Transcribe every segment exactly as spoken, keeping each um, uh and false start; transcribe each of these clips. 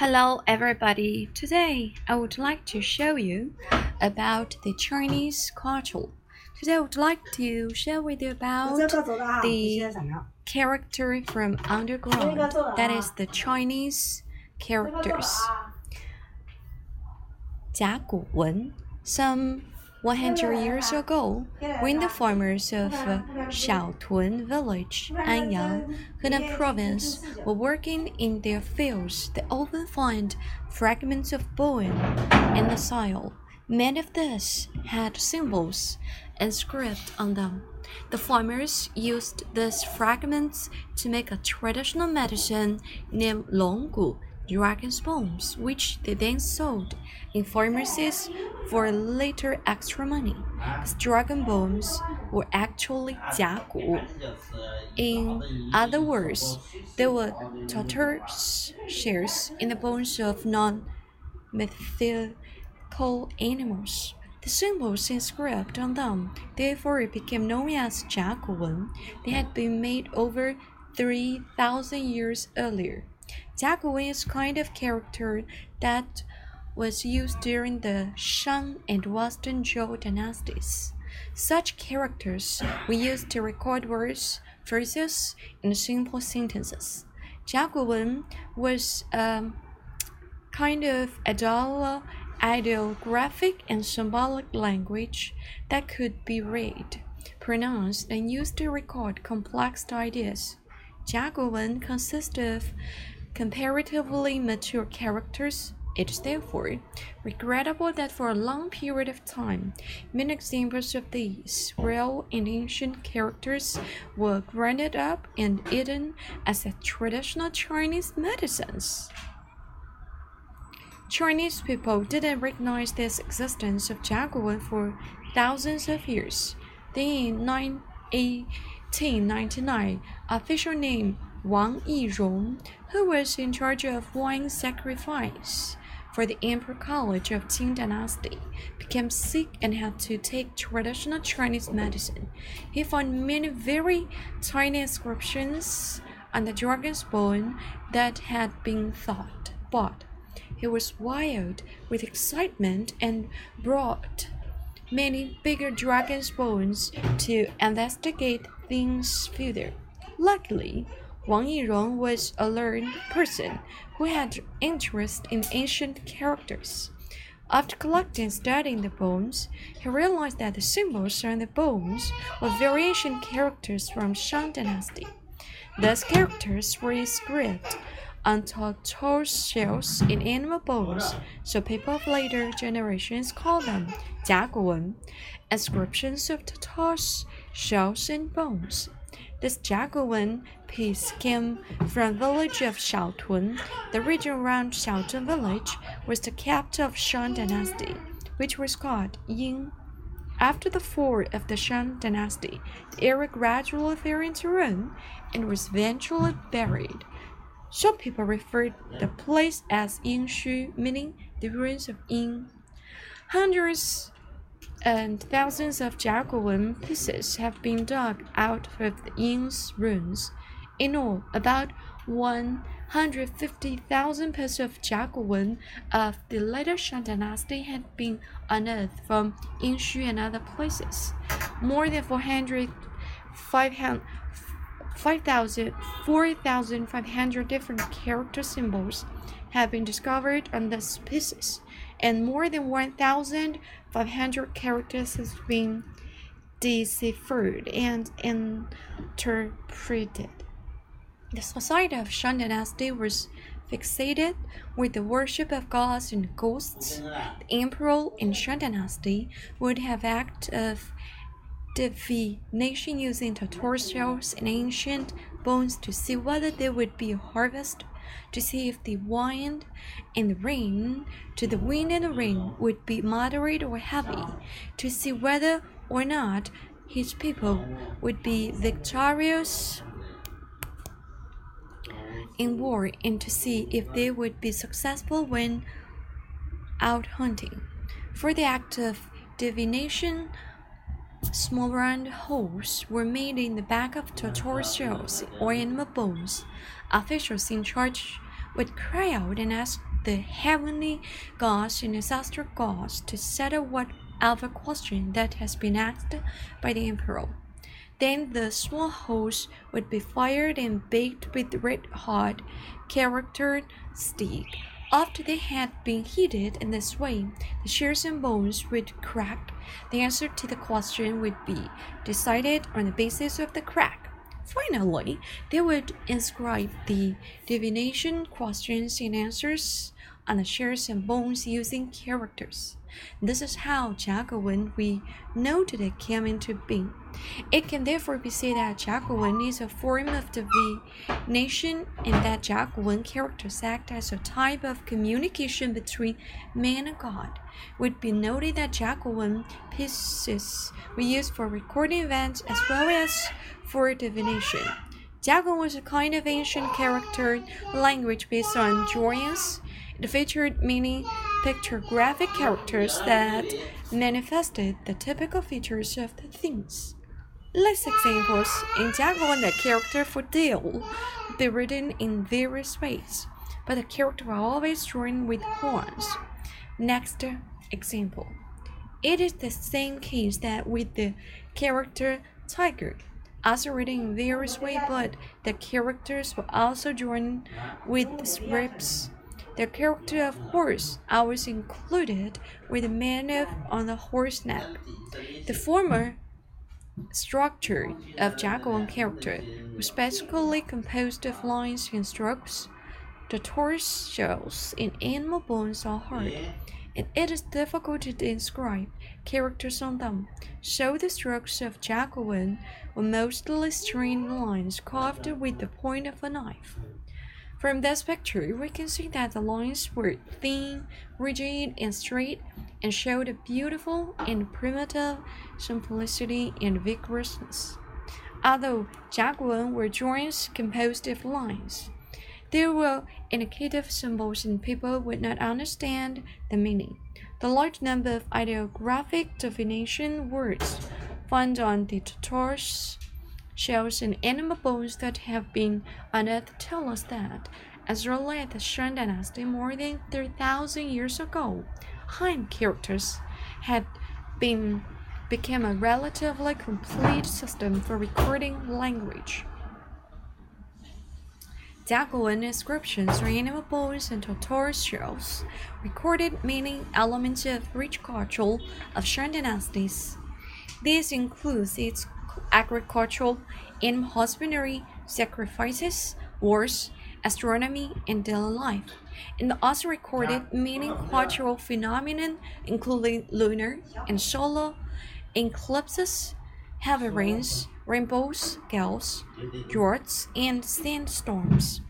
Hello everybody, today I would like to show you about the Chinese culture. Today I would like to share with you about the character from underground, that is the Chinese characters. Jiaguwen, some one hundred years ago, when the farmers of Xiaotun village, An Yang, Henan province, were working in their fields, they often find fragments of bone in the soil. Many of these had symbols inscribed on them. The farmers used these fragments to make a traditional medicine named Longgu, dragon's bones, which they then sold in pharmacies for later extra money. These dragon bones were actually jiagu. In other words, they were tortoise shells in the bones of non-mythical animals. The symbols inscribed on them, therefore, it became known as jiaguwen. They had been made over three thousand years earlier. Jiaguwen is kind of character that was used during the Shang and Western Zhou dynasties. Such characters were used to record words, phrases, and simple sentences. Jiaguwen was a kind of idol, ideographic and symbolic language that could be read, pronounced, and used to record complex ideas. Jiaguwen consists of comparatively mature characters. It is therefore regrettable that for a long period of time, many examples of these real and ancient characters were ground up and eaten as a traditional Chinese medicines. Chinese people didn't recognize this existence of jiaguwen for thousands of years. Then, in eighteen ninety-nine, official name Wang Yirong, who was in charge of wine sacrifice for the Emperor College of Qing Dynasty, became sick and had to take traditional Chinese medicine. He found many very tiny inscriptions on the dragon's bone that had been thought, but he was wild with excitement and brought many bigger dragon's bones to investigate things further. Luckily, Wang Yirong was a learned person who had interest in ancient characters. After collecting and studying the bones, he realized that the symbols on the bones were very ancient characters from Shang Dynasty. These characters were inscribed on tortoise shells in animal bones, so people of later generations called them jiaguwen, inscriptions of tortoise shells and bones. This jiaguwen piece came from the village of Xiaotun. The region around Xiaotun village was the capital of Shang Dynasty, which was called Yin. After the fall of the Shang Dynasty, the area gradually fell into ruin and was eventually buried. Some people referred the place as Yinxu, meaning the ruins of Yin. Hundreds and thousands of jiaguwen pieces have been dug out of the Yin's ruins. In all, about one hundred fifty thousand pieces of jiaguwen of the later Shang Dynasty had been unearthed from Yinxu and other places. More than four thousand five hundred different character symbols have been discovered on these pieces, and more than one thousand five hundred characters have been deciphered and interpreted. The society of Shang Dynasty was fixated with the worship of gods and ghosts. The emperor in Shang Dynasty would have acts of divination using tortoise shells and ancient bones to see whether there would be a harvest, to see if the wind and the rain, to the wind and the rain would be moderate or heavy, to see whether or not his people would be victorious in war, and to see if they would be successful when out hunting. For the act of divination, small round holes were made in the back of tortoise shells or animal bones. Officials in charge would cry out and ask the heavenly gods and ancestral gods to settle whatever question that has been asked by the emperor. Then the small host would be fired and baked with red-hot charactered stick. After they had been heated in this way, the shears and bones would crack. The answer to the question would be decided on the basis of the crack. Finally, they would inscribe the divination questions and answers on the shears and bones using characters. This is how Jiaguwen we know today came into being. It can therefore be said that Jiaguwen is a form of divination and that Jiaguwen characters act as a type of communication between man and God. It would be noted that Jiaguwen pieces were used for recording events as well as for divination. Jiaguwen was a kind of ancient character language based on drawings. It featured many pictographic characters that manifested the typical features of the things. Less examples in Jiaguwen, the character for deal would be written in various ways, but the character was always drawn with horns. Next example. It is the same case that with the character tiger. Also written in various ways, but the characters were also drawn with scripts. The character of horse always included with the man of on the horse neck. The former structure of Jiaguwen character was basically composed of lines and strokes. The torsos and animal bones are hard, and it is difficult to inscribe characters on them. So the strokes of Jiaguwen were mostly straight lines carved with the point of a knife. From this picture, we can see that the lines were thin, rigid, and straight, and showed a beautiful and primitive simplicity and vigorousness. Although Jiaguwen were drawings composed of lines, there were indicative symbols and people would not understand the meaning. The large number of ideographic divination words found on the torso, shells and animal bones that have been unearthed tell us that, as early as the Shang Dynasty more than three thousand years ago, Han characters had been become a relatively complete system for recording language. Jiaguwen inscriptions or animal bones and tortoise shells recorded many elements of rich culture of Shang dynasties. This includes its agricultural, animal husbandry, sacrifices, wars, astronomy, and daily life. It also recorded many cultural phenomena, including lunar and solar eclipses, heavy rains, rainbows, gales, droughts, and sandstorms.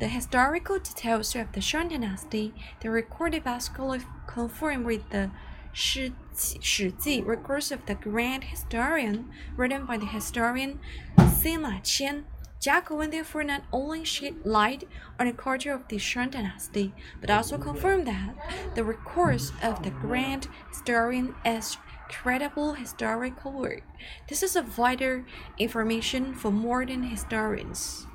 The historical details of the Shang Dynasty, the recorded basically conform with the Shi Ji records of the Grand Historian, written by the historian Sima Qian. Jiaguwen therefore not only shed light on the culture of the Shang Dynasty, but also confirmed that the records of the Grand Historian as credible historical work. This is a vital information for modern historians.